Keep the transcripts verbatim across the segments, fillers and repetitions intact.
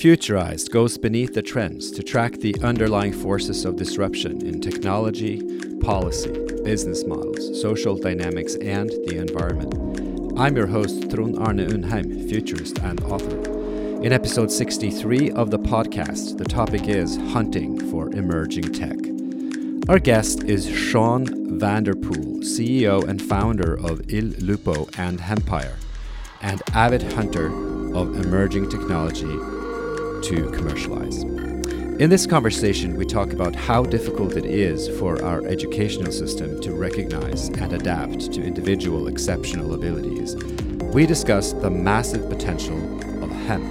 Futurized goes beneath the trends to track the underlying forces of disruption in technology, policy, business models, social dynamics, and the environment. I'm your host, Trond Arne Unheim, futurist and author. In episode sixty-three of the podcast, the topic is hunting for emerging tech. Our guest is Sean Vanderpool, C E O and founder of Il Lupo and Hempire, and avid hunter of emerging technology to commercialize. In this conversation, we talk about how difficult it is for our educational system to recognize and adapt to individual exceptional abilities. We discuss the massive potential of hemp,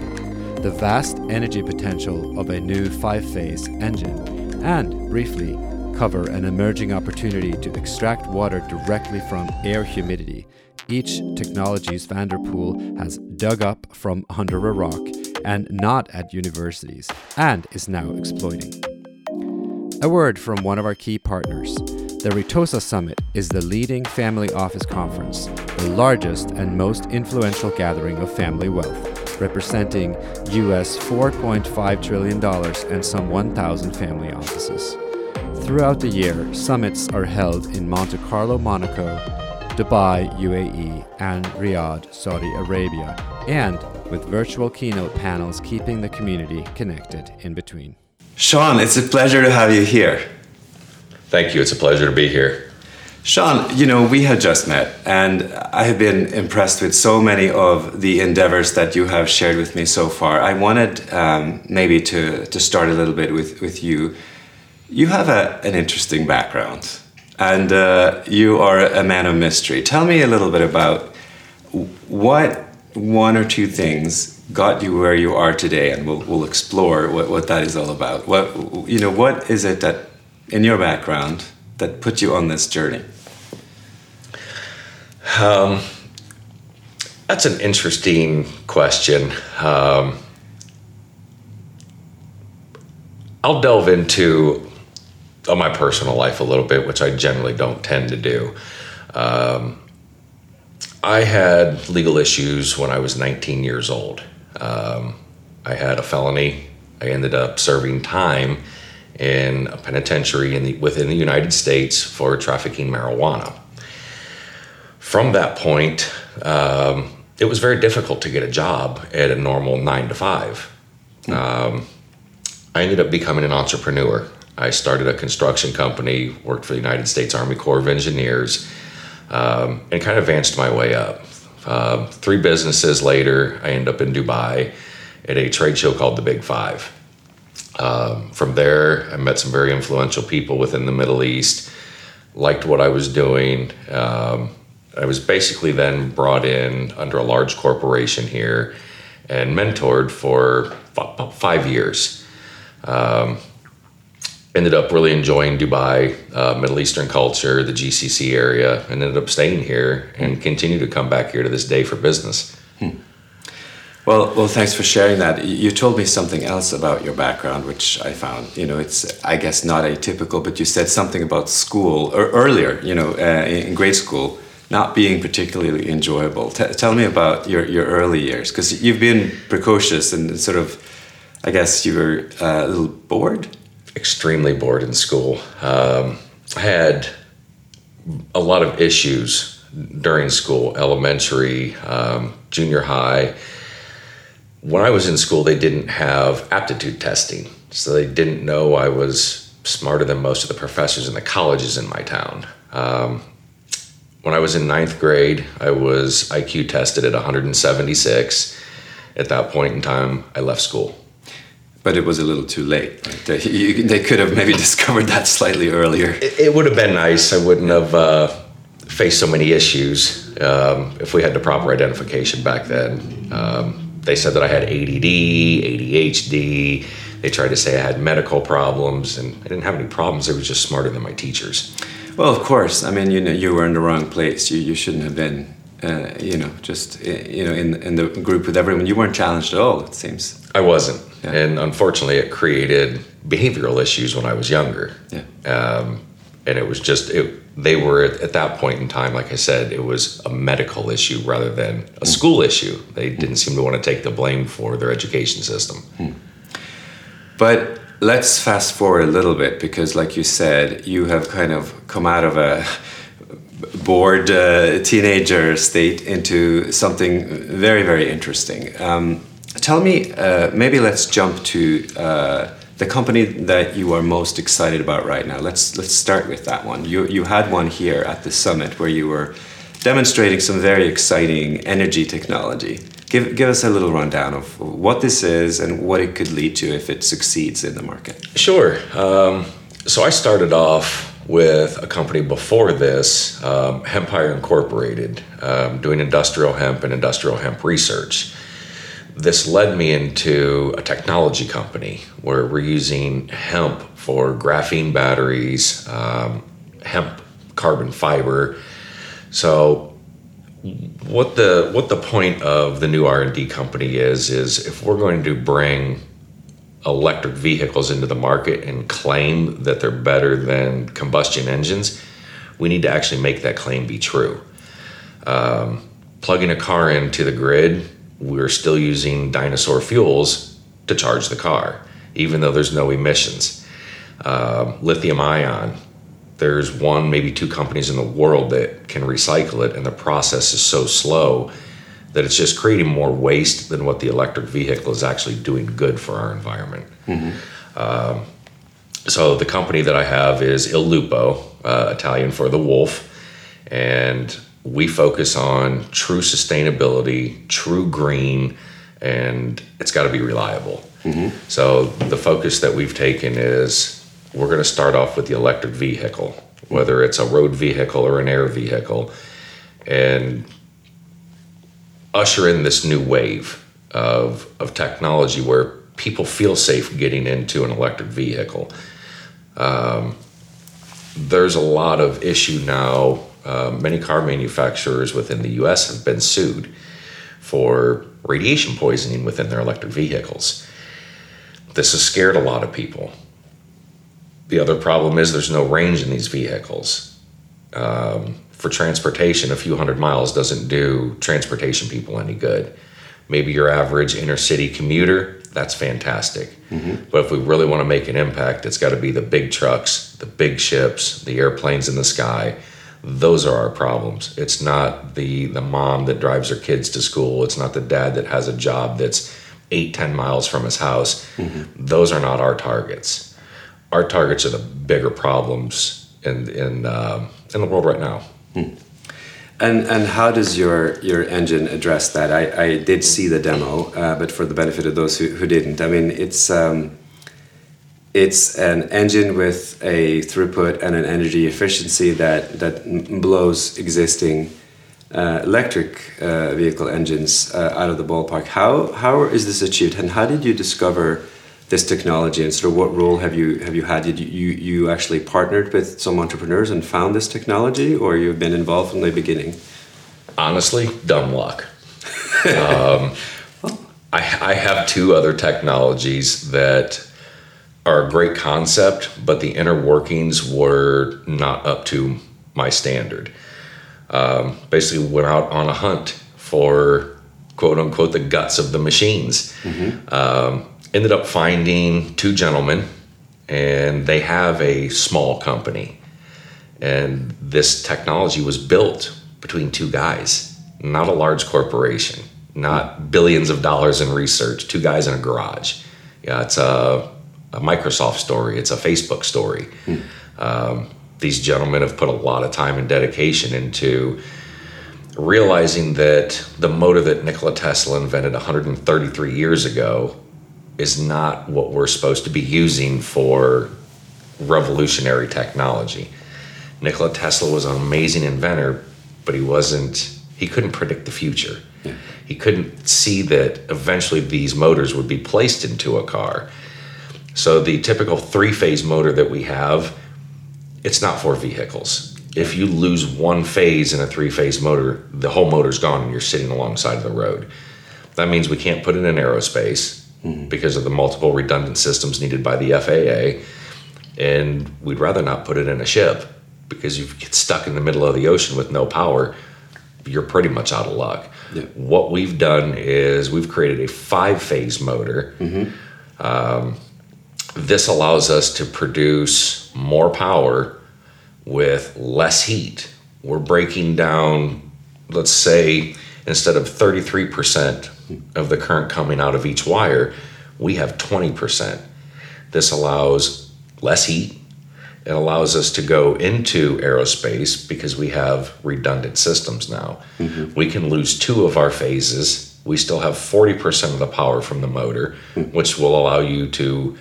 the vast energy potential of a new five-phase engine, and briefly cover an emerging opportunity to extract water directly from air humidity, each technology's Vanderpool has dug up from under a rock and not at universities, and is now exploiting. A word from one of our key partners. The Ritossa Summit is the leading family office conference, the largest and most influential gathering of family wealth, representing U S four point five trillion dollars and some one thousand family offices. Throughout the year, summits are held in Monte Carlo, Monaco, Dubai, U A E, and Riyadh, Saudi Arabia, and with virtual keynote panels keeping the community connected in between. Sean, it's a pleasure to have you here. Thank you. It's a pleasure to be here. Sean, you know, we have just met, and I have been impressed with so many of the endeavors that you have shared with me so far. I wanted um, maybe to, to start a little bit with, with you. You have a, an interesting background, and uh, you are a man of mystery. Tell me a little bit about what one or two things got you where you are today, and we'll, we'll explore what, what that is all about. What, you know, what is it that, in your background, that put you on this journey? Um, that's an interesting question. Um, I'll delve into uh, my personal life a little bit, which I generally don't tend to do. Um, I had legal issues when I was nineteen years old. Um, I had a felony. I ended up serving time in a penitentiary in the, within the United States for trafficking marijuana. From that point, um, it was very difficult to get a job at a normal nine to five. Um, I ended up becoming an entrepreneur. I started a construction company, worked for the United States Army Corps of Engineers, um, and kind of advanced my way up. Uh, three businesses later, I ended up in Dubai at a trade show called The Big Five. Um, from there, I met some very influential people within the Middle East, liked what I was doing. Um, I was basically then brought in under a large corporation here and mentored for f- five years. Um, ended up really enjoying Dubai, uh, Middle Eastern culture, the G C C area, and ended up staying here and continue to come back here to this day for business. Hmm. Well, well, thanks for sharing that. You told me something else about your background, which I found, you know, it's, I guess, not atypical, but you said something about school, or earlier, you know, uh, in grade school, not being particularly enjoyable. T- tell me about your, your early years, because you've been precocious and sort of, I guess, you were uh, a little bored? Extremely bored in school. Um, I had a lot of issues during school, elementary, um, junior high. When I was in school, they didn't have aptitude testing, so they didn't know I was smarter than most of the professors in the colleges in my town. Um, when I was in ninth grade, I was I Q tested at one hundred seventy-six. At that point in time, I left school. But it was a little too late. They, you, they could have maybe discovered that slightly earlier. It, it would have been nice. I wouldn't have uh, faced so many issues um, if we had the proper identification back then. Um, They said that I had A D D, A D H D. They tried to say I had medical problems, and I didn't have any problems. I was just smarter than my teachers. Well, of course. I mean, you know, you were in the wrong place. You you shouldn't have been, uh, you know, just you know, in in the group with everyone. You weren't challenged at all, it seems. I wasn't, yeah. And unfortunately, it created behavioral issues when I was younger. Yeah, um, and it was just it. they were at that point in time, like I said, it was a medical issue rather than a school issue. They didn't seem to want to take the blame for their education system. But let's fast forward a little bit, because like you said, you have kind of come out of a bored uh, teenager state into something very, very interesting. Um, tell me, uh, maybe let's jump to uh, the company that you are most excited about right now. Let's let's start with that one. You you had one here at the summit where you were demonstrating some very exciting energy technology. Give give us a little rundown of what this is and what it could lead to if it succeeds in the market. Sure. Um, so I started off with a company before this, um, Hempire Incorporated, um, doing industrial hemp and industrial hemp research. This led me into a technology company where we're using hemp for graphene batteries, um, hemp carbon fiber. So what the what the point of the new R and D company is, is if we're going to bring electric vehicles into the market and claim that they're better than combustion engines, we need to actually make that claim be true. Um, plugging a car into the grid, we're still using dinosaur fuels to charge the car, even though there's no emissions. Uh, lithium ion, there's one, maybe two companies in the world that can recycle it, and the process is so slow that it's just creating more waste than what the electric vehicle is actually doing good for our environment. Mm-hmm. Um, so the company that I have is Il Lupo, uh, Italian for the wolf, and we focus on true sustainability, true green, and it's got to be reliable. Mm-hmm. So the focus that we've taken is we're going to start off with the electric vehicle, whether it's a road vehicle or an air vehicle, and usher in this new wave of of technology where people feel safe getting into an electric vehicle. Um, there's a lot of issue now. Uh, many car manufacturers within the U S have been sued for radiation poisoning within their electric vehicles. This has scared a lot of people. The other problem is there's no range in these vehicles. Um, for transportation, a few hundred miles doesn't do transportation people any good. Maybe your average inner city commuter, that's fantastic. Mm-hmm. But if we really want to make an impact, it's got to be the big trucks, the big ships, the airplanes in the sky. Those are our problems. It's not the, the mom that drives her kids to school. It's not the dad that has a job that's eight, ten miles from his house. Mm-hmm. Those are not our targets. Our targets are the bigger problems in in uh, in the world right now. Hmm. And and how does your your engine address that? I, I did see the demo, uh, but for the benefit of those who, who didn't, I mean, it's... Um It's an engine with a throughput and an energy efficiency that, that blows existing uh, electric uh, vehicle engines uh, out of the ballpark. How how is this achieved, and how did you discover this technology? And sort of what role have you have you had? Did you, you, you actually partnered with some entrepreneurs and found this technology, or you've been involved from the beginning? Honestly, dumb luck. um, I I have two other technologies that are a great concept, but the inner workings were not up to my standard. Um, basically went out on a hunt for quote unquote the guts of the machines. Mm-hmm. Um, ended up finding two gentlemen, and they have a small company. And this technology was built between two guys, not a large corporation, not billions of dollars in research, two guys in a garage. Yeah, it's a a Microsoft story, it's a Facebook story. Mm. Um, these gentlemen have put a lot of time and dedication into realizing that the motor that Nikola Tesla invented one hundred thirty-three years ago is not what we're supposed to be using for revolutionary technology. Nikola Tesla was an amazing inventor, but he wasn't, he couldn't predict the future. Yeah. He couldn't see that eventually these motors would be placed into a car. So the typical three-phase motor that we have, it's not for vehicles. If you lose one phase in a three-phase motor, the whole motor's gone and you're sitting alongside of the road. That means we can't put it in aerospace mm-hmm. because of the multiple redundant systems needed by the F A A, and we'd rather not put it in a ship because you get stuck in the middle of the ocean with no power, you're pretty much out of luck. Yeah. What we've done is we've created a five-phase motor. Mm-hmm. Um, this allows us to produce more power with less heat. We're breaking down, let's say, instead of thirty-three percent of the current coming out of each wire, we have twenty percent. This allows less heat. It allows us to go into aerospace because we have redundant systems now. Mm-hmm. We can lose two of our phases. We still have forty percent of the power from the motor, mm-hmm. which will allow you to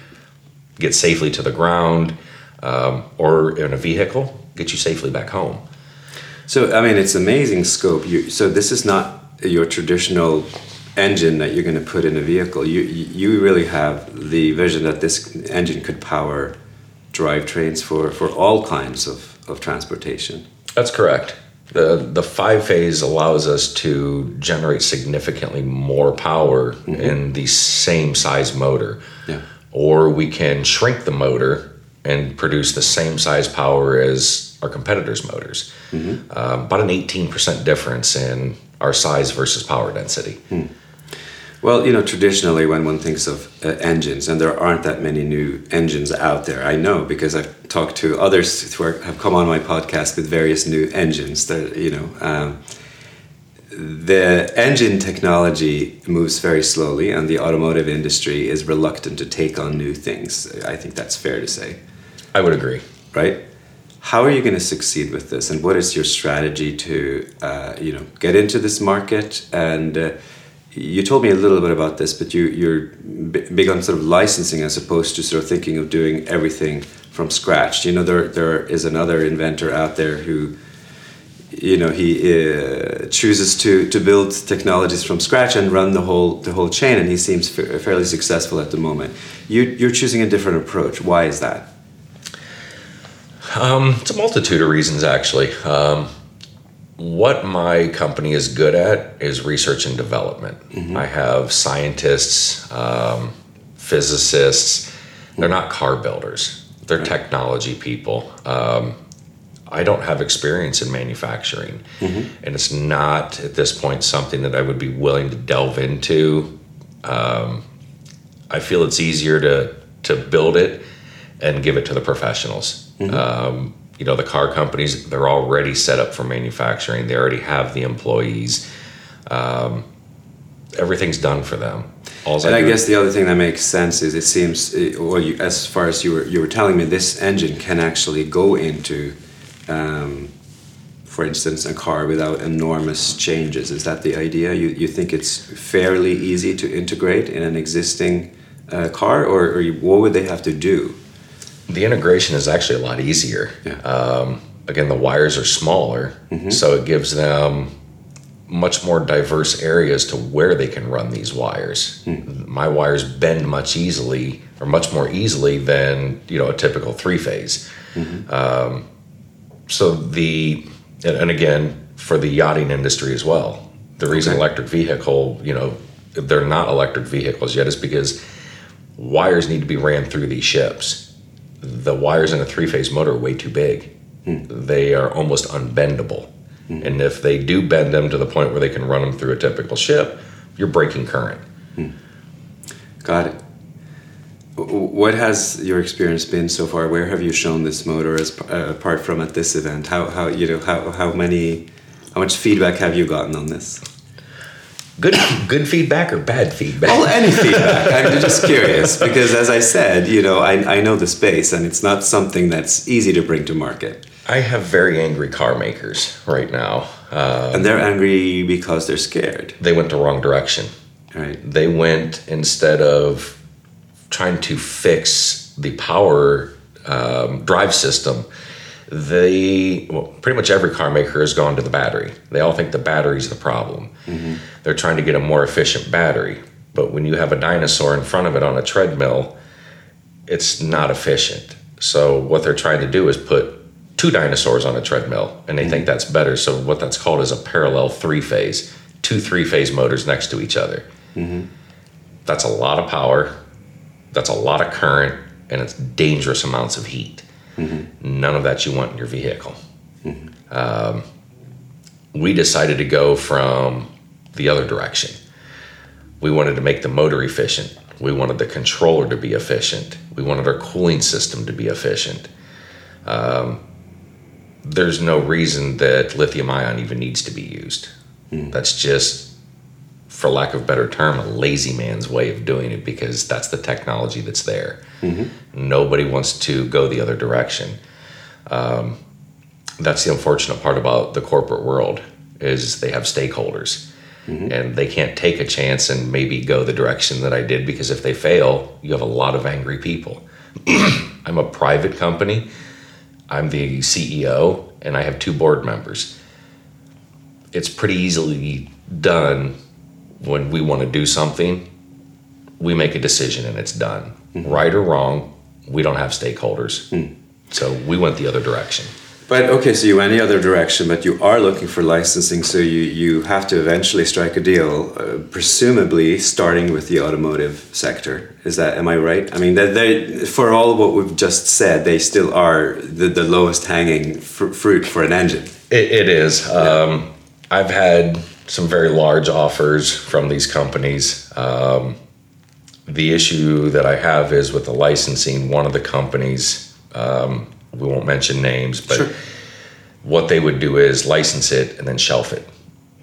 get safely to the ground, um, or in a vehicle, get you safely back home. So, I mean, it's amazing scope. You, so this is not your traditional engine that you're going to put in a vehicle. You, you really have the vision that this engine could power drivetrains for, for all kinds of, of transportation. That's correct. The the five phase allows us to generate significantly more power mm-hmm. in the same size motor. Yeah. Or we can shrink the motor and produce the same size power as our competitors' motors. Mm-hmm. Um, about an eighteen percent difference in our size versus power density. Hmm. Well, you know, traditionally when one thinks of uh, engines, and there aren't that many new engines out there, I know, because I've talked to others who are, have come on my podcast with various new engines that, you know, um, the engine technology moves very slowly and the automotive industry is reluctant to take on new things. I think that's fair to say. I would agree. Right? How are you going to succeed with this? And what is your strategy to, uh, you know, get into this market? And uh, you told me a little bit about this, but you, you're big on sort of licensing as opposed to sort of thinking of doing everything from scratch. You know, there there is another inventor out there who, you know, he uh, chooses to, to build technologies from scratch and run the whole the whole chain, and he seems fa- fairly successful at the moment. You, you're choosing a different approach. Why is that? Um, it's a multitude of reasons, actually. Um, what my company is good at is research and development. Mm-hmm. I have scientists, um, physicists. They're not car builders. They're right. Technology people. Um, I don't have experience in manufacturing. Mm-hmm. And it's not, at this point, something that I would be willing to delve into. Um, I feel it's easier to, to build it and give it to the professionals. Mm-hmm. Um, you know, the car companies, they're already set up for manufacturing. They already have the employees. Um, everything's done for them. All's and I, I guess the other thing that makes sense is it seems, well, you, as far as you were, you were telling me, this engine can actually go into, um, for instance, a car without enormous changes. Is that the idea? You, you think it's fairly easy to integrate in an existing uh, car, or, or you, what would they have to do? The integration is actually a lot easier. Yeah. Um, again, the wires are smaller, mm-hmm. so it gives them much more diverse areas to where they can run these wires. Mm. My wires bend much easily, or much more easily than, you know, a typical three-phase. Mm-hmm. Um, so the, and, and again, for the yachting industry as well, the reason okay. electric vehicle, you know, they're not electric vehicles yet is because wires need to be ran through these ships. The wires in a three-phase motor are way too big. Hmm. They are almost unbendable. Hmm. And if they do bend them to the point where they can run them through a typical ship, you're breaking current. Hmm. Got it. What has your experience been so far? Where have you shown this motor, as uh, apart from at this event? How how you know how how many how much feedback have you gotten on this? Good good feedback or bad feedback? Well, any feedback. I'm just curious because, as I said, you know, I, I know the space and it's not something that's easy to bring to market. I have very angry car makers right now. Um, and they're angry because they're scared. They went the wrong direction. Right. They went, instead of trying to fix the power um, drive system, They, well, pretty much every car maker has gone to the battery. They all think the battery's the problem. Mm-hmm. They're trying to get a more efficient battery. But when you have a dinosaur in front of it on a treadmill, it's not efficient. So what they're trying to do is put two dinosaurs on a treadmill, and they mm-hmm. think that's better. So what that's called is a parallel three-phase, two three-phase motors next to each other. Mm-hmm. That's a lot of power. That's a lot of current, and it's dangerous amounts of heat. Mm-hmm. None of that you want in your vehicle. Mm-hmm. Um, we decided to go from the other direction. We wanted to make the motor efficient. We wanted the controller to be efficient. We wanted our cooling system to be efficient. Um, there's no reason that lithium ion even needs to be used. Mm. That's just, for lack of a better term, a lazy man's way of doing it, because that's the technology that's there. Mm-hmm. Nobody wants to go the other direction. Um, that's the unfortunate part about the corporate world, is they have stakeholders. Mm-hmm. And they can't take a chance and maybe go the direction that I did, because if they fail, you have a lot of angry people. I'm a private company. I'm the C E O, and I have two board members. It's pretty easily done. When we want to do something, we make a decision and it's done. Mm-hmm. Right or wrong, we don't have stakeholders. Mm. So we went the other direction. But okay, so you went the other direction, but you are looking for licensing, so you, you have to eventually strike a deal, uh, presumably starting with the automotive sector. Is that, am I right? I mean, they, they, for all what we've just said, they still are the, the lowest hanging fr- fruit for an engine. It, it is. Um, yeah. I've had some very large offers from these companies. Um, the issue that I have is with the licensing, one of the companies, um, we won't mention names, but sure. What they would do is license it and then shelf it.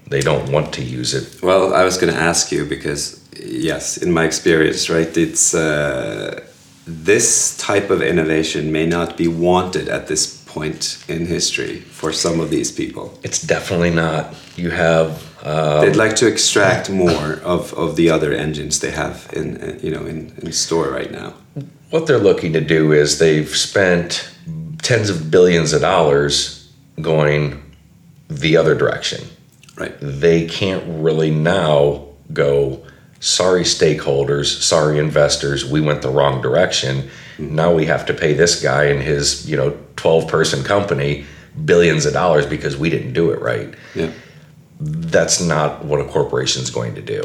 They don't want to use it. Well, I was going to ask you because, yes, in my experience, right, it's uh, this type of innovation may not be wanted at this point in history for some of these people. It's definitely not. You have... Um, they'd like to extract more of, of the other engines they have in, you know, in, in store right now. What they're looking to do is they've spent tens of billions of dollars going the other direction. Right. They can't really now go, sorry stakeholders, sorry investors, we went the wrong direction. Mm-hmm. Now we have to pay this guy and his, you know, twelve person company billions of dollars because we didn't do it right. Yeah. That's not what a corporation is going to do.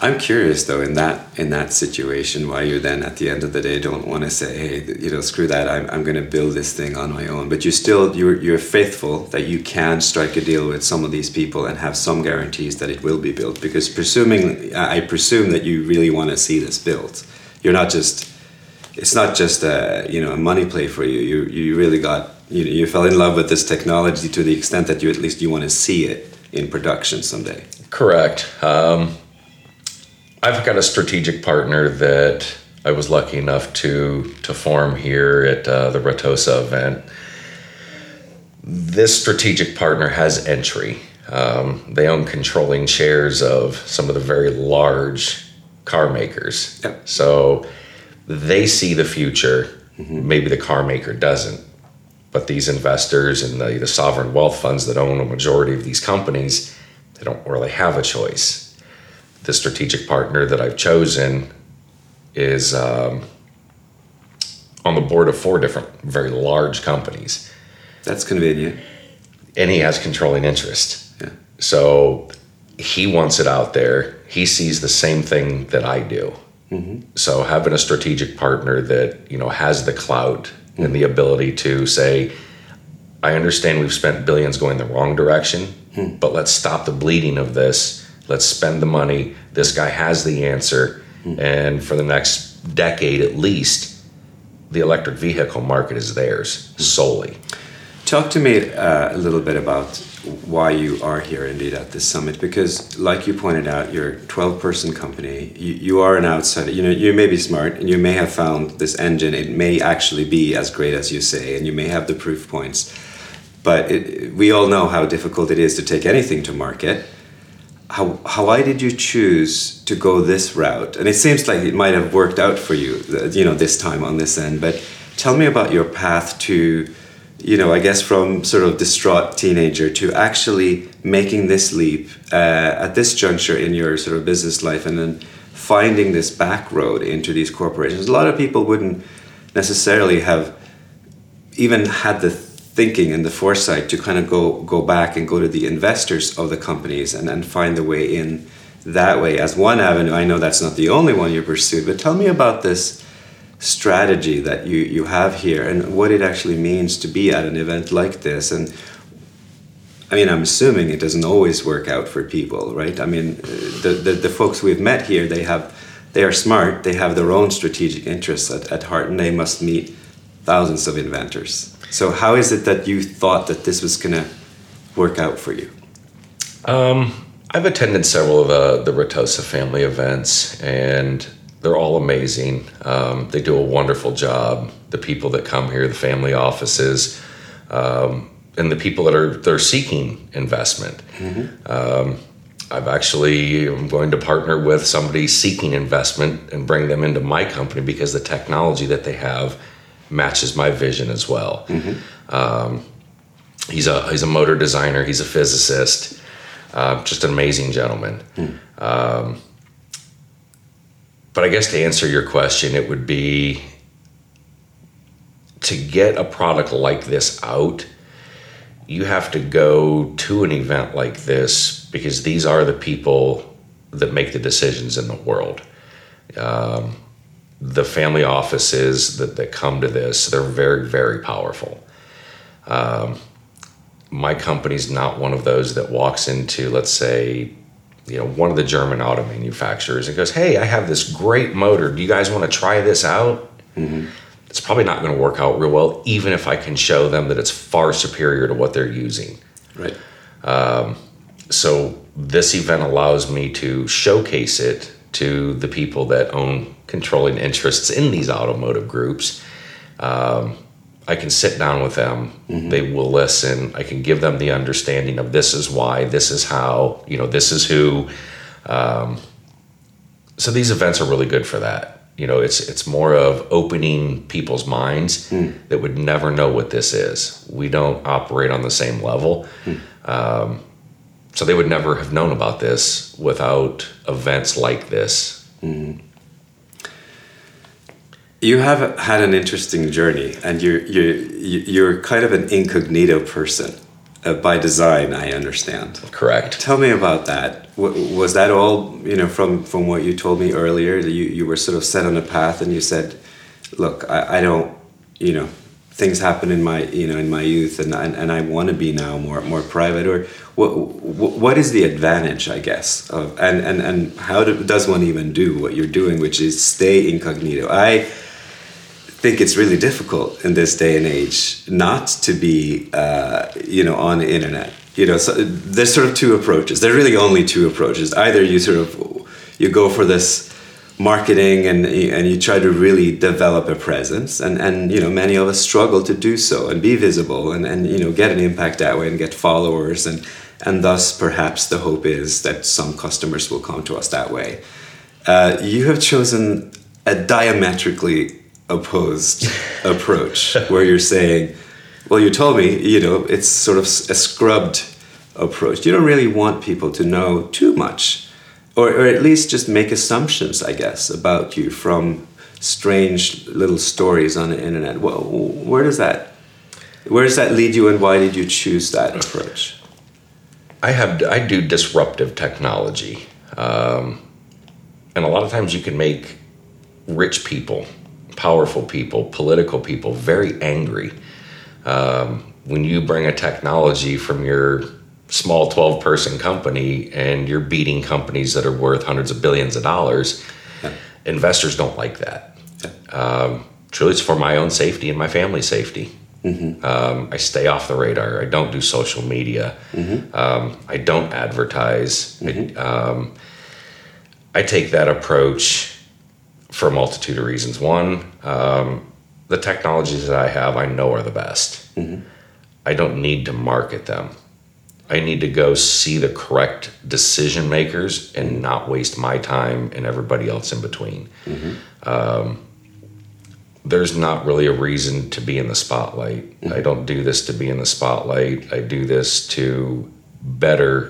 I'm curious though, in that in that situation, why you then at the end of the day don't want to say, hey, you know, screw that, I'm I'm going to build this thing on my own. But you still you're you're faithful that you can strike a deal with some of these people and have some guarantees that it will be built. Because presuming I presume that you really want to see this built. You're not just it's not just a you know a money play for you. You you really got you you fell in love with this technology to the extent that you at least you want to see it in production someday. Correct. Um, I've got a strategic partner that I was lucky enough to to form here at uh, the Ritossa event. This strategic partner has entry. Um, they own controlling shares of some of the very large car makers. Yep. So they see the future. Mm-hmm. Maybe the car maker doesn't. But these investors and the, the sovereign wealth funds that own a majority of these companies, they don't really have a choice. The strategic partner that I've chosen is um, on the board of four different very large companies. That's convenient. And he has controlling interest. Yeah. So he wants it out there. He sees the same thing that I do. Mm-hmm. So having a strategic partner that, you know, has the clout mm-hmm. and the ability to say, I understand we've spent billions going the wrong direction, mm-hmm. but let's stop the bleeding of this. Let's spend the money. This guy has the answer. Mm. And for the next decade at least, the electric vehicle market is theirs mm. solely. Talk to me uh, a little bit about why you are here indeed at this summit, because like you pointed out, you're a twelve person company. You, you are an outsider. You know, you may be smart and you may have found this engine. It may actually be as great as you say, and you may have the proof points. But it, we all know how difficult it is to take anything to market. How, how why did you choose to go this route? And it seems like it might have worked out for you, you know, this time on this end. But tell me about your path to, you know, I guess from sort of distraught teenager to actually making this leap uh, at this juncture in your sort of business life and then finding this back road into these corporations. A lot of people wouldn't necessarily have even had the th- thinking and the foresight to kind of go go back and go to the investors of the companies and, and find the way in that way as one avenue. I know that's not the only one you pursued, but tell me about this strategy that you, you have here and what it actually means to be at an event like this. And I mean, I'm assuming it doesn't always work out for people, right? I mean, the, the, the folks we've met here, they have they are smart, they have their own strategic interests at, at heart, and they must meet thousands of inventors. So how is it that you thought that this was going to work out for you? Um, I've attended several of uh, the Ritossa family events, and they're all amazing. Um, they do a wonderful job. The people that come here, the family offices, um, and the people that are they're seeking investment. Mm-hmm. Um, I've actually, I'm going to partner with somebody seeking investment and bring them into my company because the technology that they have matches my vision as well. Mm-hmm. Um, he's a he's a motor designer. He's a physicist. Uh, just an amazing gentleman. Mm. Um, but I guess to answer your question, it would be to get a product like this out, you have to go to an event like this because these are the people that make the decisions in the world. Um, the family offices that, that come to this, they're very, very powerful. Um, My company's not one of those that walks into, let's say, you know, one of the German auto manufacturers and goes, "Hey, I have this great motor. Do you guys want to try this out?" Mm-hmm. It's probably not going to work out real well, even if I can show them that it's far superior to what they're using. Right. Um, so this event allows me to showcase it to the people that own controlling interests in these automotive groups. Um, I can sit down with them, mm-hmm. They will listen, I can give them the understanding of this is why, this is how, you know, this is who. Um, so these events are really good for that. You know, it's it's more of opening people's minds mm. that would never know what this is. We don't operate on the same level. Mm. Um, so they would never have known about this without events like this. Mm. You have had an interesting journey, and you're you're you're kind of an incognito person uh, by design, I understand. Correct. Tell me about that. W- was that all, you know, from, from what you told me earlier? You you were sort of set on a path, and you said, "Look, I, I don't, you know, things happen in my you know in my youth, and and, and I want to be now more more private." Or what what is the advantage, I guess, of and and and how do, does one even do what you're doing, which is stay incognito? I I think it's really difficult in this day and age not to be, uh, you know, on the internet. You know, so there's sort of two approaches. There are really only two approaches. Either you sort of you go for this marketing and and you try to really develop a presence, and and you know many of us struggle to do so and be visible and and you know get an impact that way and get followers, and and thus perhaps the hope is that some customers will come to us that way. Uh, you have chosen a diametrically opposed approach where you're saying, well, you told me, you know, it's sort of a scrubbed approach. You don't really want people to know too much, or, or at least just make assumptions, I guess, about you from strange little stories on the internet. Well, where does that, where does that lead you, and why did you choose that approach? I have, I do disruptive technology. Um, and a lot of times you can make rich people, powerful people, political people, very angry. Um, when you bring a technology from your small twelve-person company and you're beating companies that are worth hundreds of billions of dollars, yeah. Investors don't like that. Yeah. Um, truly, it's for my own safety and my family's safety. Mm-hmm. Um, I stay off the radar. I don't do social media. Mm-hmm. Um, I don't advertise. Mm-hmm. I, um, I take that approach for a multitude of reasons. One, um, the technologies that I have, I know are the best. Mm-hmm. I don't need to market them. I need to go see the correct decision makers and not waste my time and everybody else in between. Mm-hmm. Um, there's not really a reason to be in the spotlight. Mm-hmm. I don't do this to be in the spotlight. I do this to better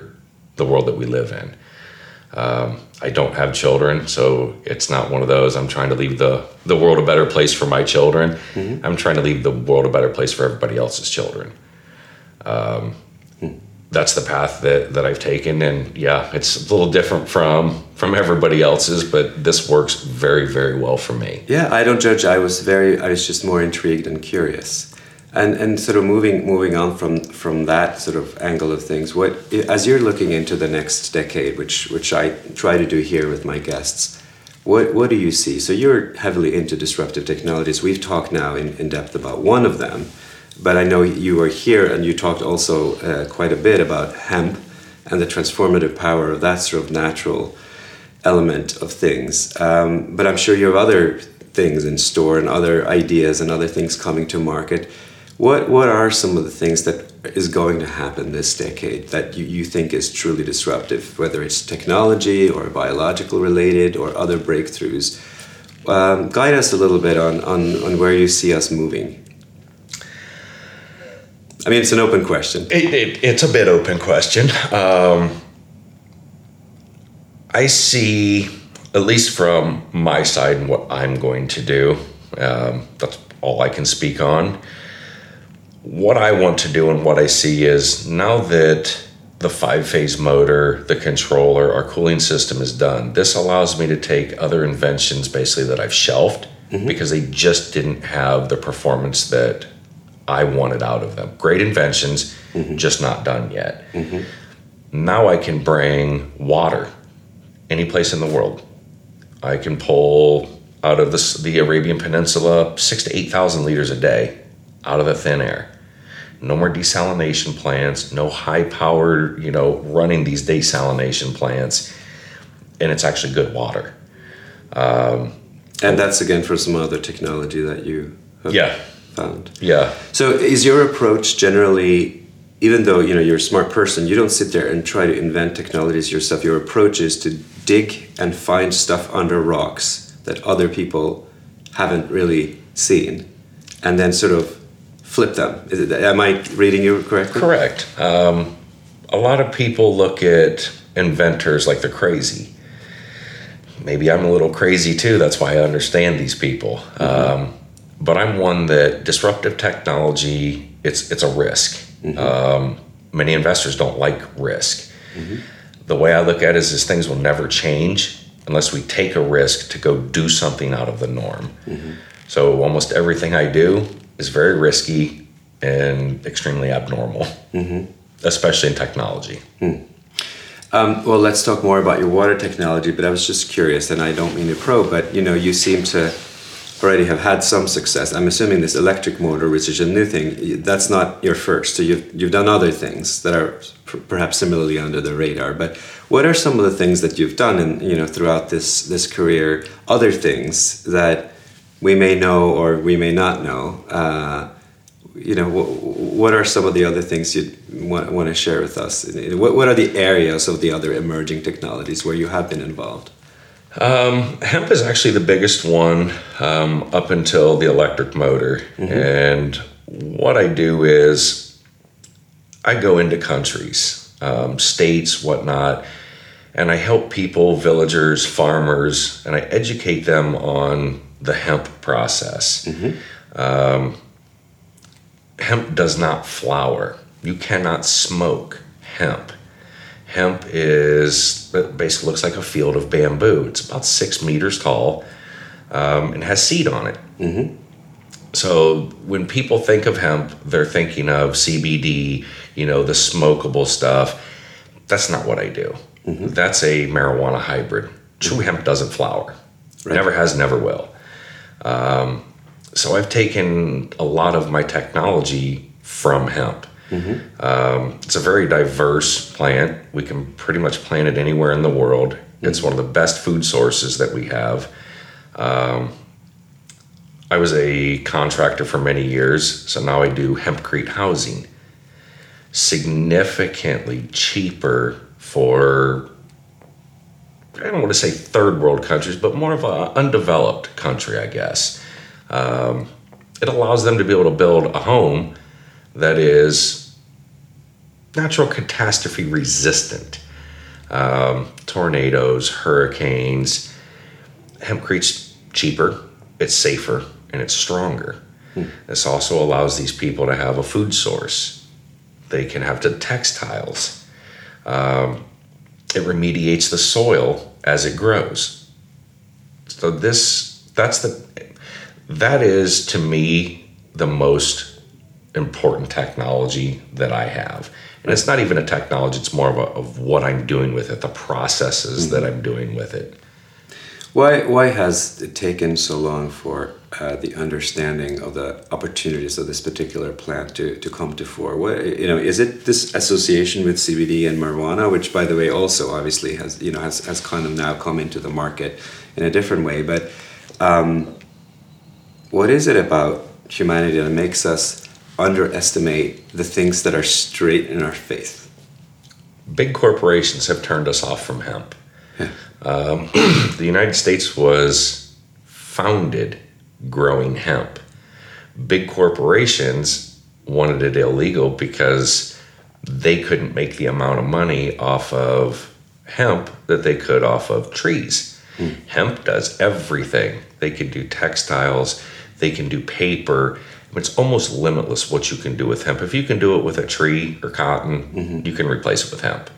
the world that we live in. Um, I don't have children, so it's not one of those. I'm trying to leave the, the world a better place for my children. Mm-hmm. I'm trying to leave the world a better place for everybody else's children. Um, mm. that's the path that, that I've taken. And yeah, it's a little different from, from everybody else's, but this works very, very well for me. Yeah, I don't judge. I was very, I was just more intrigued and curious. And and sort of moving moving on from, from that sort of angle of things, what as you're looking into the next decade, which which I try to do here with my guests, what what do you see? So you're heavily into disruptive technologies. We've talked now in, in depth about one of them, but I know you were here and you talked also uh, quite a bit about hemp and the transformative power of that sort of natural element of things. Um, but I'm sure you have other things in store and other ideas and other things coming to market. What what are some of the things that is going to happen this decade that you, you think is truly disruptive, whether it's technology or biological related or other breakthroughs? Um, guide us a little bit on, on, on where you see us moving. I mean, it's an open question. It, it, it's a bit open question. Um, I see, at least from my side and what I'm going to do, um, that's all I can speak on. What I want to do and what I see is now that the five-phase motor, the controller, our cooling system is done, this allows me to take other inventions basically that I've shelved mm-hmm. because they just didn't have the performance that I wanted out of them. Great inventions, mm-hmm. just not done yet. Mm-hmm. Now I can bring water any place in the world. I can pull out of the, the Arabian Peninsula six to eight thousand liters a day out of the thin air. No more desalination plants, no high powered, you know, running these desalination plants, and it's actually good water. Um, and that's again for some other technology that you have yeah. found. Yeah. So is your approach generally, even though, you know, you're a smart person, you don't sit there and try to invent technologies yourself. Your approach is to dig and find stuff under rocks that other people haven't really seen and then sort of flip them. Is it, am I reading you correctly? Correct. Um, a lot of people look at inventors like they're crazy. Maybe I'm a little crazy too. That's why I understand these people. Mm-hmm. Um, but I'm one that disruptive technology, it's it's a risk. Mm-hmm. Um, many investors don't like risk. Mm-hmm. The way I look at it is, is things will never change unless we take a risk to go do something out of the norm. Mm-hmm. So almost everything I do is very risky and extremely abnormal, mm-hmm. especially in technology. Mm. Um, well, let's talk more about your water technology, but I was just curious, and I don't mean to probe, but you know, you seem to already have had some success. I'm assuming this electric motor, which is a new thing, that's not your first. So you've, you've done other things that are p- perhaps similarly under the radar, but what are some of the things that you've done in, you know, throughout this, this career, other things that we may know or we may not know, uh, you know, wh- what are some of the other things you want, want to share with us? What, what are the areas of the other emerging technologies where you have been involved? Um, hemp is actually the biggest one um, up until the electric motor. Mm-hmm. And what I do is I go into countries, um, states, whatnot, and I help people, villagers, farmers, and I educate them on the hemp process. Mm-hmm. Um, hemp does not flower. You cannot smoke hemp. Hemp is, it basically looks like a field of bamboo. It's about six meters tall um, and has seed on it. Mm-hmm. So when people think of hemp, they're thinking of C B D, you know, the smokable stuff. That's not what I do. Mm-hmm. That's a marijuana hybrid. True mm-hmm. hemp doesn't flower. Right. Never has, never will. Um, so I've taken a lot of my technology from hemp. Mm-hmm. Um, it's a very diverse plant. We can pretty much plant it anywhere in the world. Mm-hmm. It's one of the best food sources that we have. Um, I was a contractor for many years, so now I do hempcrete housing. Significantly cheaper for, I don't want to say third world countries, but more of an undeveloped country, I guess. Um, it allows them to be able to build a home that is natural catastrophe resistant. Um, tornadoes, hurricanes. Hempcrete's cheaper, it's safer, and it's stronger. Hmm. This also allows these people to have a food source. They can have the textiles. Um, it remediates the soil as it grows. So this, that's the, that is to me the most important technology that I have. And it's not even a technology, it's more of, a, of what I'm doing with it, the processes mm-hmm. that I'm doing with it. Why, why has it taken so long for uh, the understanding of the opportunities of this particular plant to, to come to fore? What, you know, is it this association with C B D and marijuana, which by the way also obviously has, you know, has, has kind of now come into the market in a different way, but um, what is it about humanity that makes us underestimate the things that are straight in our face? Big corporations have turned us off from hemp. Yeah. Um, the United States was founded growing hemp. Big corporations wanted it illegal because they couldn't make the amount of money off of hemp that they could off of trees. Mm. Hemp does everything. They can do textiles, they can do paper. It's almost limitless what you can do with hemp. If you can do it with a tree or cotton, mm-hmm. you can replace it with hemp.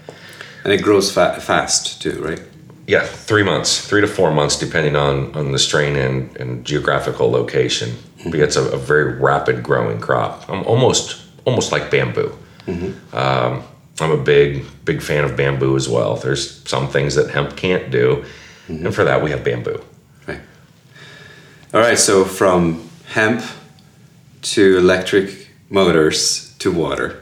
And it grows fa- fast too, right? Yeah, three months, three to four months, depending on, on the strain and, and geographical location. Mm-hmm. But it's a, a very rapid growing crop. I'm almost almost like bamboo. Mm-hmm. Um, I'm a big, big fan of bamboo as well. There's some things that hemp can't do, mm-hmm. and for that we have bamboo. Right. All right, so from hemp to electric motors to water.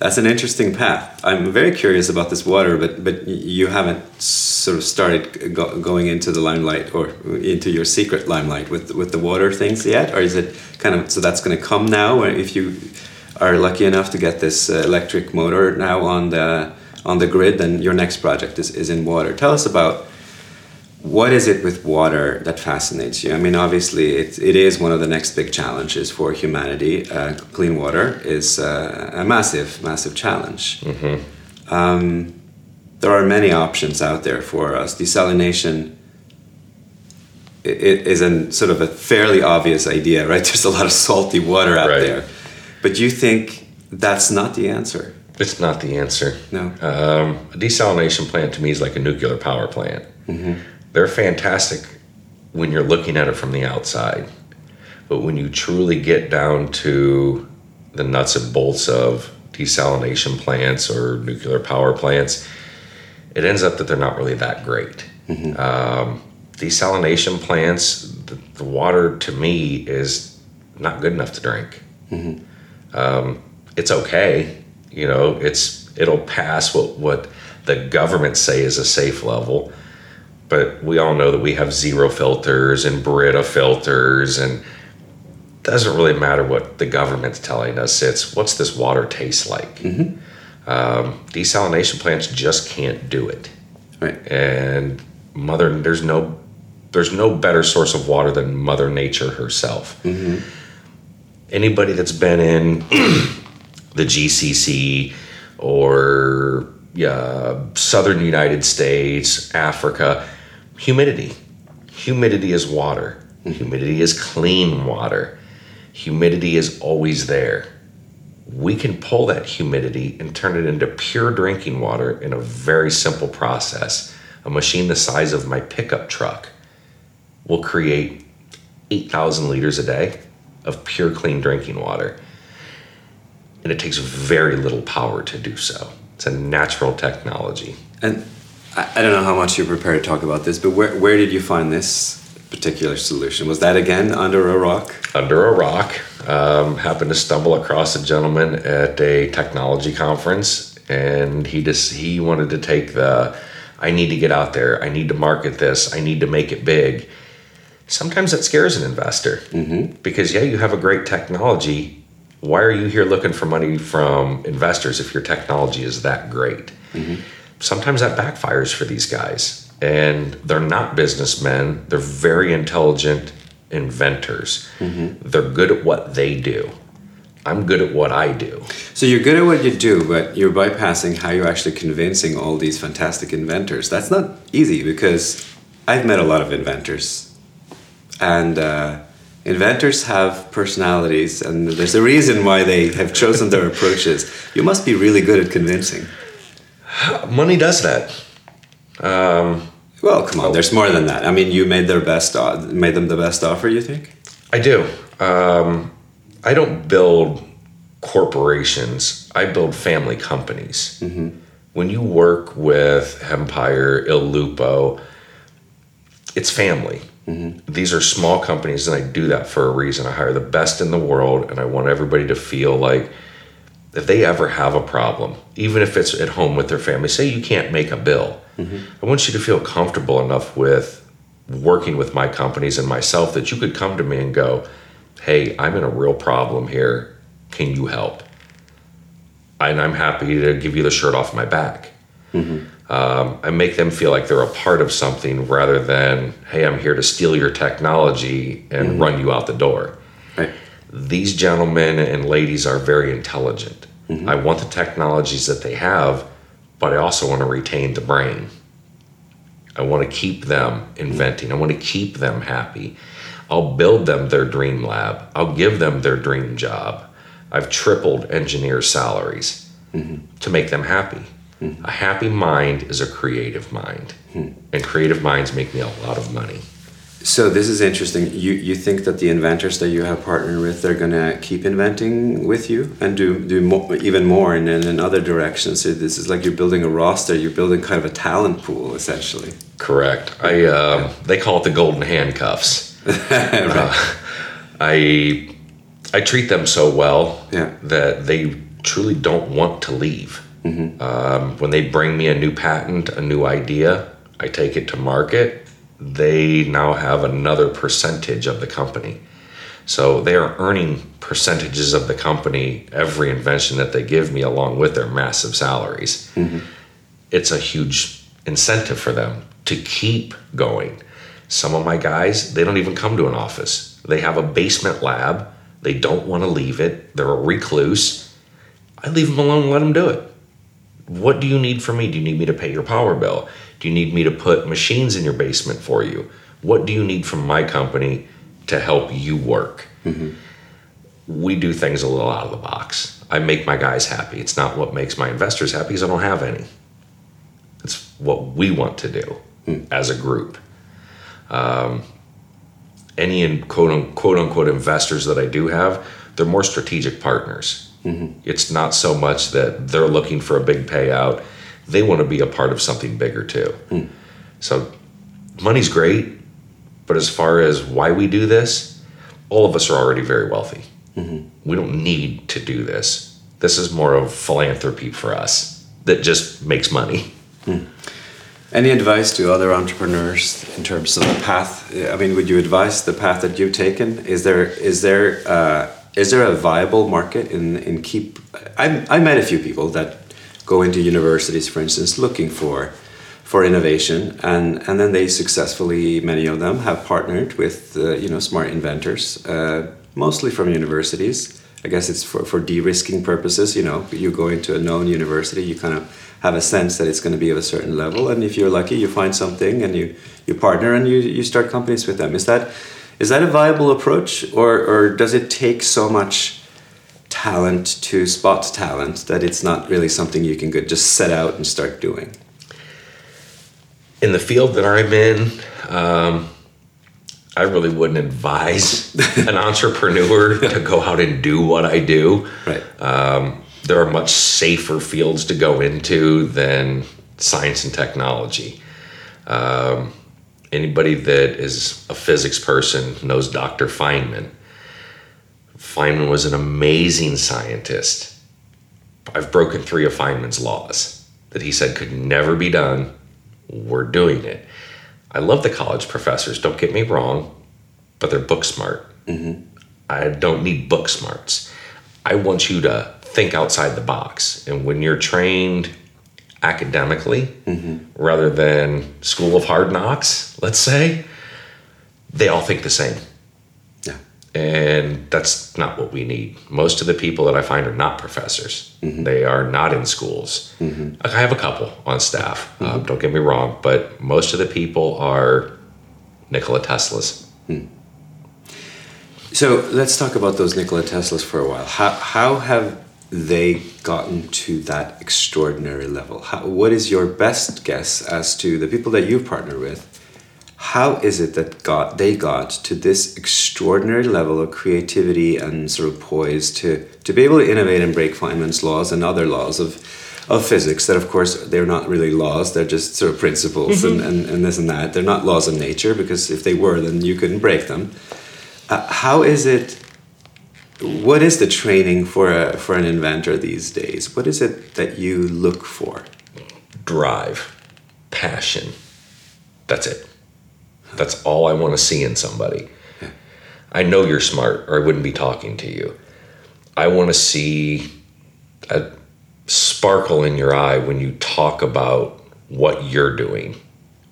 That's an interesting path. I'm very curious about this water, but but you haven't sort of started go, going into the limelight or into your secret limelight with with the water things yet, or is it kind of so that's going to come now? Or if you are lucky enough to get this uh, electric motor now on the on the grid, then your next project is, is in water. Tell us about what is it with water that fascinates you? I mean, obviously, it, it is one of the next big challenges for humanity. Uh, clean water is uh, a massive, massive challenge. Mm-hmm. Um, there are many options out there for us. Desalination is a sort of a fairly obvious idea, right? There's a lot of salty water out right. there. But you think that's not the answer? It's not the answer. No. Um, a desalination plant to me is like a nuclear power plant. Mm-hmm. They're fantastic when you're looking at it from the outside. But when you truly get down to the nuts and bolts of desalination plants or nuclear power plants, it ends up that they're not really that great. Mm-hmm. Um, desalination plants, the, the water to me is not good enough to drink. Mm-hmm. Um, it's okay. You know, it's it'll pass what, what the government say is a safe level. But we all know that we have zero filters and Brita filters, and it doesn't really matter what the government's telling us. It's what's this water taste like? Mm-hmm. Um, desalination plants just can't do it. Right. And mother, there's no, there's no better source of water than Mother Nature herself. Mm-hmm. Anybody that's been in the G C C or yeah, southern United States, Africa. Humidity. Humidity is water. Humidity is clean water. Humidity is always there. We can pull that humidity and turn it into pure drinking water in a very simple process. A machine the size of my pickup truck will create eight thousand liters a day of pure, clean drinking water. And it takes very little power to do so. It's a natural technology. And I, I don't know how much you're prepared to talk about this, but where where did you find this particular solution? Was that again under a rock? Under a rock. Um, happened to stumble across a gentleman at a technology conference, and he just he wanted to take the, I need to get out there, I need to market this, I need to make it big. Sometimes that scares an investor mm-hmm. because yeah, you have a great technology. Why are you here looking for money from investors if your technology is that great? Mm-hmm. Sometimes that backfires for these guys, and they're not businessmen. They're very intelligent inventors. Mm-hmm. They're good at what they do. I'm good at what I do. So you're good at what you do, but you're bypassing how you're actually convincing all these fantastic inventors. That's not easy because I've met a lot of inventors, and uh, Inventors have personalities, and there's a reason why they have chosen their approaches. You must be really good at convincing. Money does that. Um, well, come on, oh. There's more than that. I mean, you made their best, made them the best offer, you think? I do. Um, I don't build corporations. I build family companies. Mm-hmm. When you work with Hempire, Il Lupo, it's family. Mm-hmm. These are small companies, and I do that for a reason. I hire the best in the world, and I want everybody to feel like if they ever have a problem, even if it's at home with their family, say you can't make a bill, mm-hmm. I want you to feel comfortable enough with working with my companies and myself that you could come to me and go, hey, I'm in a real problem here. Can you help? And I'm happy to give you the shirt off my back. Mm-hmm. Um, I make them feel like they're a part of something rather than, hey, I'm here to steal your technology and mm-hmm. run you out the door. Right. These gentlemen and ladies are very intelligent. Mm-hmm. I want the technologies that they have, but I also want to retain the brain. I want to keep them inventing. Mm-hmm. I want to keep them happy. I'll build them their dream lab. I'll give them their dream job. I've tripled engineers' salaries mm-hmm. to make them happy. A happy mind is a creative mind, hmm. and creative minds make me a lot of money. So this is interesting. You you think that the inventors that you have partnered with, they're going to keep inventing with you and do, do mo- even more in, in other directions. So this is like you're building a roster. You're building kind of a talent pool, essentially. Correct. I uh, yeah. They call it the golden handcuffs. Right. uh, I, I treat them so well yeah. that they truly don't want to leave. Mm-hmm. Um, when they bring me a new patent, a new idea, I take it to market. They now have another percentage of the company. So they are earning percentages of the company every invention that they give me along with their massive salaries. Mm-hmm. It's a huge incentive for them to keep going. Some of my guys, they don't even come to an office. They have a basement lab. They don't want to leave it. They're a recluse. I leave them alone and let them do it. What do you need from me? Do you need me to pay your power bill? Do you need me to put machines in your basement for you? What do you need from my company to help you work? Mm-hmm. We do things a little out of the box. I make my guys happy. It's not what makes my investors happy because I don't have any. It's what we want to do mm. as a group. Um, any in quote unquote, quote unquote investors that I do have, they're more strategic partners. Mm-hmm. It's not so much that they're looking for a big payout. They want to be a part of something bigger too. Mm. So money's great, but as far as why we do this, all of us are already very wealthy. Mm-hmm. We don't need to do this. This is more of philanthropy for us that just makes money. Mm. Any advice to other entrepreneurs in terms of the path? I mean, would you advise the path that you've taken? Is there, is there, uh, Is there a viable market in, in keep... I I met a few people that go into universities, for instance, looking for for innovation, and, and then they successfully, many of them, have partnered with uh, you know smart inventors, uh, mostly from universities. I guess it's for, for de-risking purposes. You know, you go into a known university, you kind of have a sense that it's going to be of a certain level, and if you're lucky, you find something, and you, you partner, and you, you start companies with them. Is that... Is that a viable approach, or, or does it take so much talent to spot talent that it's not really something you can just set out and start doing? In the field that I'm in, um, I really wouldn't advise an entrepreneur to go out and do what I do. Right. Um, there are much safer fields to go into than science and technology. Um, Anybody that is a physics person knows Doctor Feynman. Feynman was an amazing scientist. I've broken three of Feynman's laws that he said could never be done. We're doing it. I love the college professors, don't get me wrong, but they're book smart. Mm-hmm. I don't need book smarts. I want you to think outside the box. And when you're trained academically, mm-hmm. rather than School of Hard Knocks, let's say, they all think the same. Yeah. And that's not what we need. Most of the people that I find are not professors. Mm-hmm. They are not in schools. Mm-hmm. I have a couple on staff, mm-hmm. um, don't get me wrong, but most of the people are Nikola Teslas. Mm. So let's talk about those Nikola Teslas for a while. How how have they gotten to that extraordinary level? How, what is your best guess as to the people that you've partnered with? How is it that got they got to this extraordinary level of creativity and sort of poise to to be able to innovate and break Feynman's laws and other laws of of physics that, of course, they're not really laws, they're just sort of principles mm-hmm. and, and, and this and that. They're not laws of nature, because if they were, then you couldn't break them. Uh, how is it, what is the training for a, for an inventor these days? What is it that you look for? Drive, passion, that's it. That's all I want to see in somebody. Yeah. I know you're smart, or I wouldn't be talking to you. I want to see a sparkle in your eye when you talk about what you're doing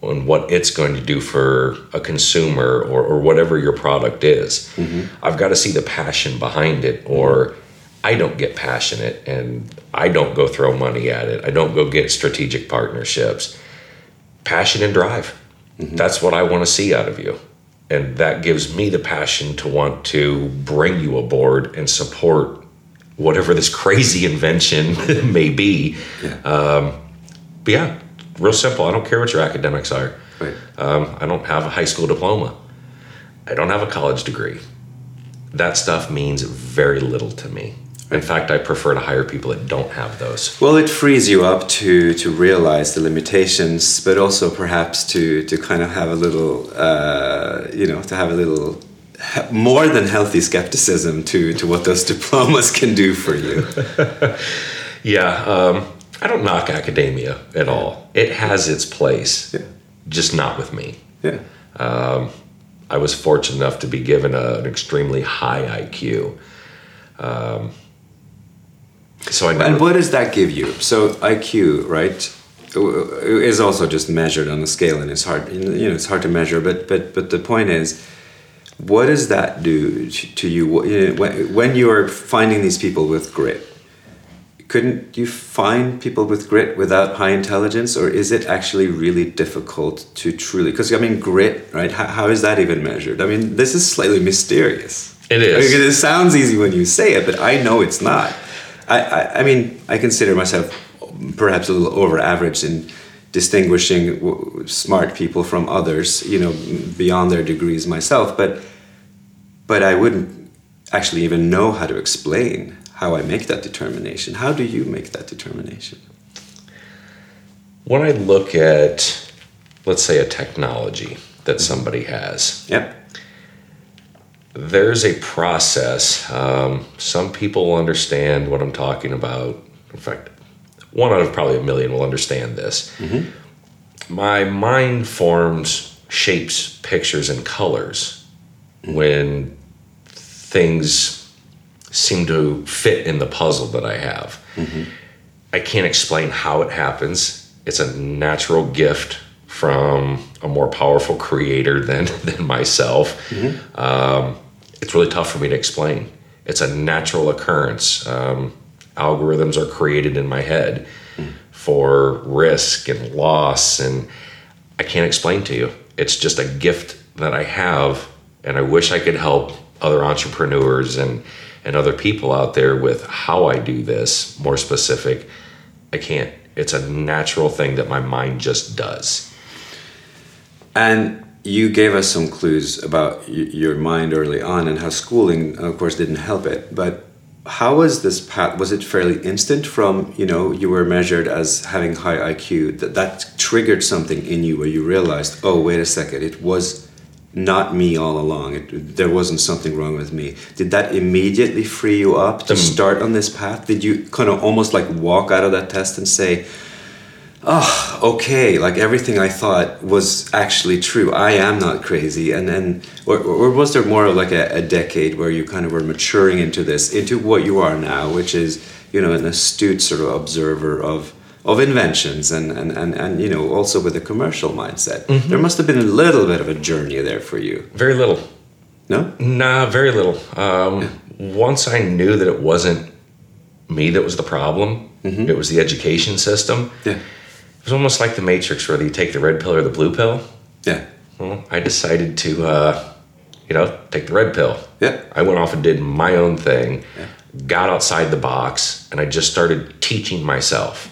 and what it's going to do for a consumer, or, or whatever your product is. Mm-hmm. I've got to see the passion behind it, or I don't get passionate and I don't go throw money at it. I don't go get strategic partnerships. Passion and drive. Mm-hmm. That's what I want to see out of you. And that gives me the passion to want to bring you aboard and support whatever this crazy invention may be. Yeah. Um, but yeah, real simple. I don't care what your academics are. Right. Um, I don't have a high school diploma. I don't have a college degree. That stuff means very little to me. In fact, I prefer to hire people that don't have those. Well, it frees you up to to realize the limitations, but also perhaps to to kind of have a little, uh, you know, to have a little more than healthy skepticism to to what those diplomas can do for you. yeah, um, I don't knock academia at all. It has its place, yeah. Just not with me. Yeah, um, I was fortunate enough to be given a, an extremely high I Q. Um, So I and what does that give you? So I Q, right, is also just measured on a scale, and it's hard, you know, it's hard to measure. But but but the point is, what does that do to you when you are finding these people with grit? Couldn't you find people with grit without high intelligence, or is it actually really difficult to truly? Because I mean, grit, right? How, how is that even measured? I mean, this is slightly mysterious. It is. Because it sounds easy when you say it, but I know it's not. I, I mean, I consider myself perhaps a little over average in distinguishing w- smart people from others, you know, beyond their degrees myself. But but I wouldn't actually even know how to explain how I make that determination. How do you make that determination? When I look at, let's say, a technology that somebody has. Yep. There's a process. Um, some people understand what I'm talking about. In fact, one out of probably a million will understand this. Mm-hmm. My mind forms shapes, pictures, and colors mm-hmm. when things seem to fit in the puzzle that I have. Mm-hmm. I can't explain how it happens. It's a natural gift from a more powerful creator than, than myself. Mm-hmm. Um, it's really tough for me to explain. It's a natural occurrence. Um, algorithms are created in my head mm. for risk and loss, and I can't explain to you. It's just a gift that I have, and I wish I could help other entrepreneurs and, and other people out there with how I do this more specific. I can't. It's a natural thing that my mind just does. And you gave us some clues about your mind early on and how schooling, of course, didn't help it. But how was this path? Was it fairly instant from, you know, you were measured as having high I Q, that that triggered something in you where you realized, oh, wait a second, it was not me all along. It, there wasn't something wrong with me. Did that immediately free you up to start on this path? Did you kind of almost like walk out of that test and say, oh, okay, like everything I thought was actually true. I am not crazy. And then, or, or was there more of like a, a decade where you kind of were maturing into this, into what you are now, which is, you know, an astute sort of observer of, of inventions and, and, and, and, you know, also with a commercial mindset. Mm-hmm. There must have been a little bit of a journey there for you. Very little. No? Nah, very little. Um, yeah. Once I knew that it wasn't me that was the problem, mm-hmm. it was the education system. Yeah. It was almost like the Matrix, whether you take the red pill or the blue pill. Yeah. Well, I decided to uh, you know, take the red pill. Yeah. I went off and did my own thing, yeah. got outside the box, and I just started teaching myself.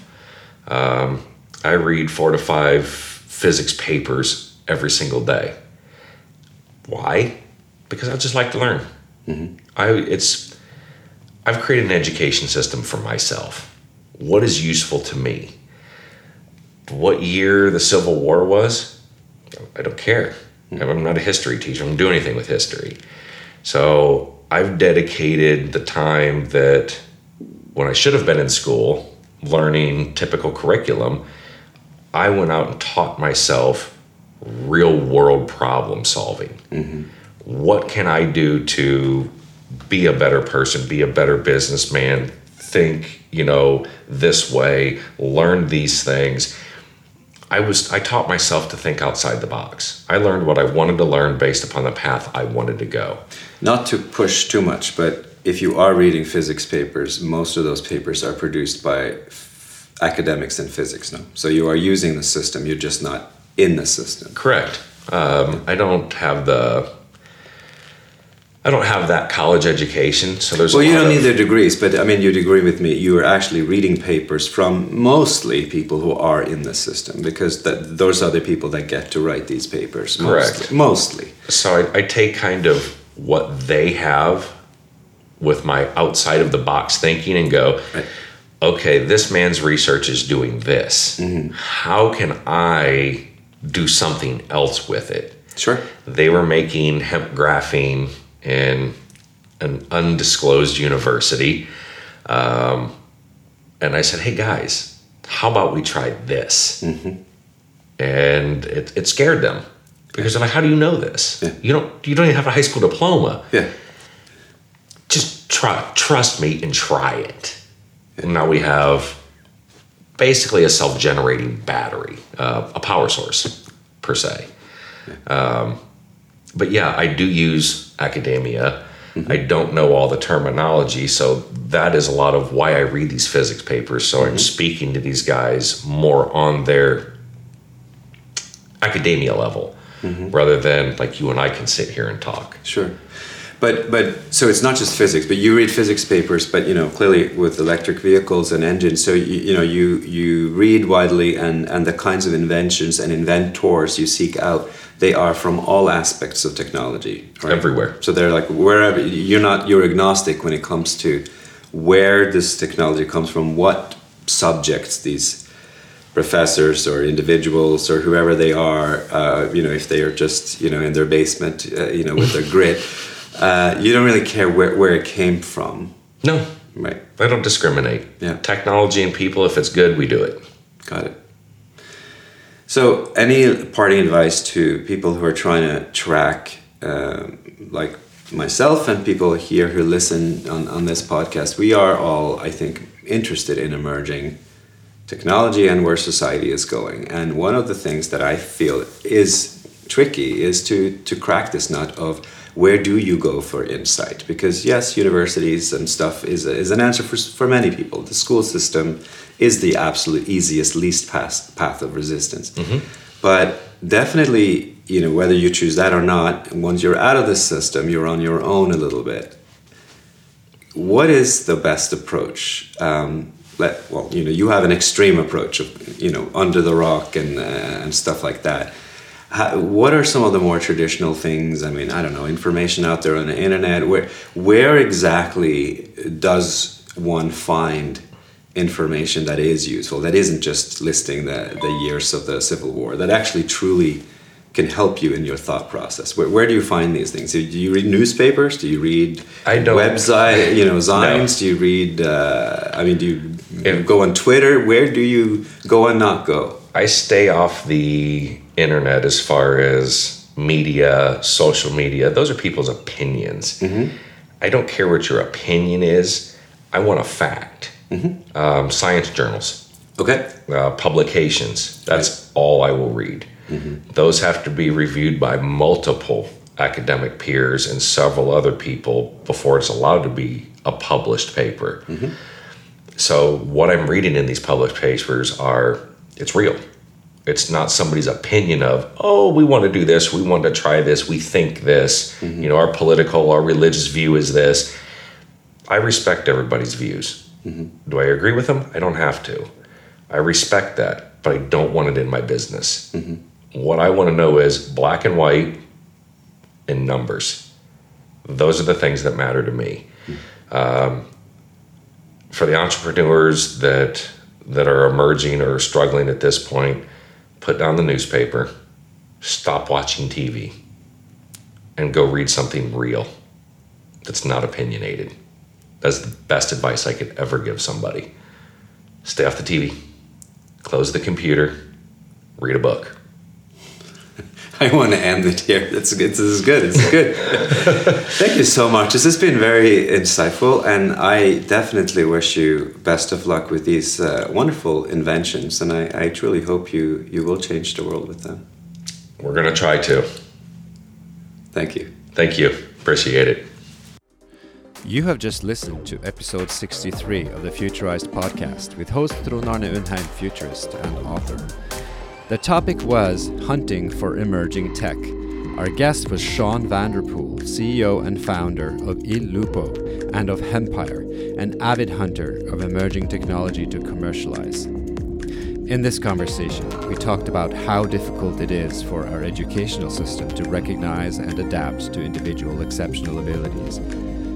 Um, I read four to five physics papers every single day. Why? Because I just like to learn. Mm-hmm. I it's I've created an education system for myself. What is useful to me? What year the Civil War was? I don't care. Mm-hmm. I'm not a history teacher. I don't do anything with history. So I've dedicated the time that when I should have been in school learning typical curriculum, I went out and taught myself real world problem solving. Mm-hmm. What can I do to be a better person, be a better businessman, think, you know, this way, learn these things. I was I taught myself to think outside the box. I learned what I wanted to learn based upon the path I wanted to go. Not to push too much, but if you are reading physics papers, most of those papers are produced by f- academics in physics, no? So you are using the system, you're just not in the system. Correct. Um, I don't have the... I don't have that college education, so there's. Well, you don't need their degrees, but I mean, you'd agree with me. You are actually reading papers from mostly people who are in the system, because that those are the people that get to write these papers. Correct. Mostly. mostly. So I, I take kind of what they have with my outside of the box thinking and go, right. Okay, this man's research is doing this. Mm-hmm. How can I do something else with it? Sure. They were making hemp graphene in an undisclosed university. Um, and I said, hey guys, how about we try this? Mm-hmm. And it, it scared them because they're like, how do you know this? Yeah. You don't, you don't even have a high school diploma. Yeah. Just try, trust me and try it. Yeah. And now we have basically a self-generating battery, uh, a power source per se. Yeah. Um, But yeah, I do use academia. Mm-hmm. I don't know all the terminology, so that is a lot of why I read these physics papers. So mm-hmm. I'm speaking to these guys more on their academia level mm-hmm. rather than like you and I can sit here and talk. Sure. But but so it's not just physics, but you read physics papers, but you know, clearly with electric vehicles and engines, so you, you know, you you read widely and, and the kinds of inventions and inventors you seek out, they are from all aspects of technology. Right? Everywhere. So they're like wherever you're not you're agnostic when it comes to where this technology comes from, what subjects these professors or individuals or whoever they are, uh, you know, if they are just, you know, in their basement, uh, you know, with their grit. Uh, you don't really care where, where it came from. No. Right. I don't discriminate. Yeah. Technology and people, if it's good, we do it. Got it. So any parting advice to people who are trying to track, uh, like myself and people here who listen on, on this podcast, we are all, I think, interested in emerging technology and where society is going. And one of the things that I feel is tricky is to, to crack this nut of, where do you go for insight? Because yes, universities and stuff is a, is an answer for for many people. The school system is the absolute easiest, least path path of resistance. Mm-hmm. But definitely, you know, whether you choose that or not, once you're out of this system, you're on your own a little bit. What is the best approach? Um, let well, you know, you have an extreme approach of, you know, under the rock and uh, and stuff like that. How, what are some of the more traditional things? I mean, I don't know, information out there on the internet. Where where exactly does one find information that is useful, that isn't just listing the, the years of the Civil War, that actually truly can help you in your thought process? Where where do you find these things? Do you read newspapers? Do you read I don't, website, you know, zines? No. Do you read, uh, I mean, do you if, go on Twitter? Where do you go and not go? I stay off the internet as far as media, social media. Those are people's opinions. Mm-hmm. I don't care what your opinion is. I want a fact. Mm-hmm. Um, science journals. Okay. Uh, publications. That's right. All I will read. Mm-hmm. Those have to be reviewed by multiple academic peers and several other people before it's allowed to be a published paper. Mm-hmm. So what I'm reading in these published papers are, it's real. It's not somebody's opinion of, oh, we want to do this, we want to try this, we think this, mm-hmm. you know, our political, our religious view is this. I respect everybody's views. Mm-hmm. Do I agree with them? I don't have to. I respect that, but I don't want it in my business. Mm-hmm. What I want to know is black and white and numbers. Those are the things that matter to me. Mm-hmm. Um, for the entrepreneurs that that are emerging or struggling at this point, put down the newspaper, stop watching T V, and go read something real that's not opinionated. That's the best advice I could ever give somebody. Stay off the T V, close the computer, read a book. I want to end it here. That's good. This is good. It's good. Thank you so much. This has been very insightful, and I definitely wish you best of luck with these uh, wonderful inventions. And I, I truly hope you you will change the world with them. We're going to try to. Thank you. Thank you. Appreciate it. You have just listened to episode sixty-three of the Futurized podcast with host Trond Arne Unheim, futurist and author. The topic was hunting for emerging tech. Our guest was Sean Vanderpool, C E O and founder of Il Lupo and of Hempire, an avid hunter of emerging technology to commercialize. In this conversation, we talked about how difficult it is for our educational system to recognize and adapt to individual exceptional abilities.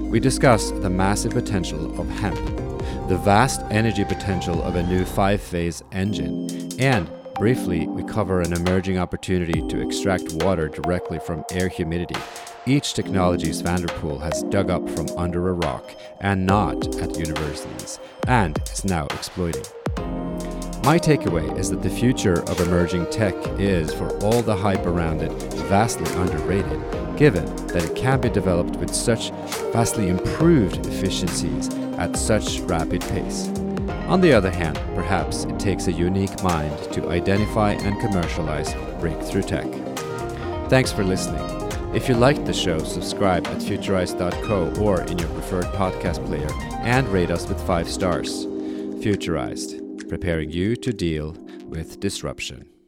We discussed the massive potential of hemp, the vast energy potential of a new five-phase engine, and briefly, we cover an emerging opportunity to extract water directly from air humidity, each technology's Vanderpool has dug up from under a rock and not at universities, and is now exploiting. My takeaway is that the future of emerging tech is, for all the hype around it, vastly underrated, given that it can be developed with such vastly improved efficiencies at such rapid pace. On the other hand, perhaps it takes a unique mind to identify and commercialize breakthrough tech. Thanks for listening. If you liked the show, subscribe at futurized dot co or in your preferred podcast player and rate us with five stars. Futurized, preparing you to deal with disruption.